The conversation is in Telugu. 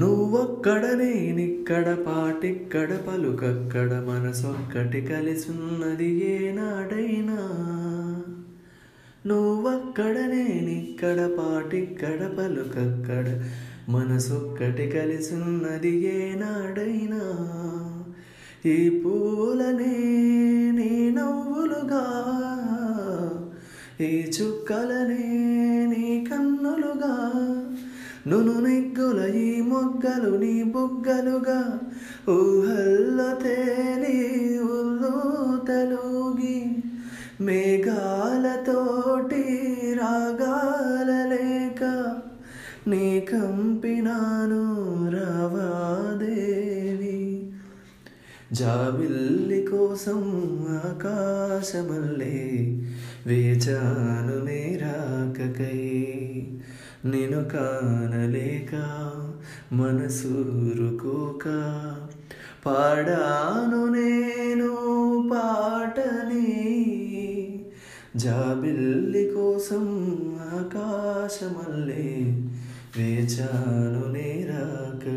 నువ్వొక్కడనే నిక్కడ పాటిక్కడ పలుకక్కడ మనసొక్కటి కలిసున్నది ఏనాడైనా. నువ్వొక్కడనే నిక్కడ పాటిక్కడ పలుకక్కడ మనసొక్కటి కలిసున్నది ఏనాడైనా. ఈ పూలనే నీ నవ్వులుగా, ఈ చుక్కలనే నీ కన్నులుగా, నును నెగ్గుల ఈ మొగ్గలు నీ బొగ్గలుగా, ఊహల్లో తేలి ఉల్లు తలుగి మేఘాలతోటి రాగాల లేక నీ కంపినాను రావాదేవి. జాబిల్లి కోసం ఆకాశమల్లే వేచాను నీ రాకకై, నిను కానలేక మనసూరుకోక పాడాను నేను పాటని. జాబిల్లి కోసం ఆకాశమల్లే వేచాను నీ రాక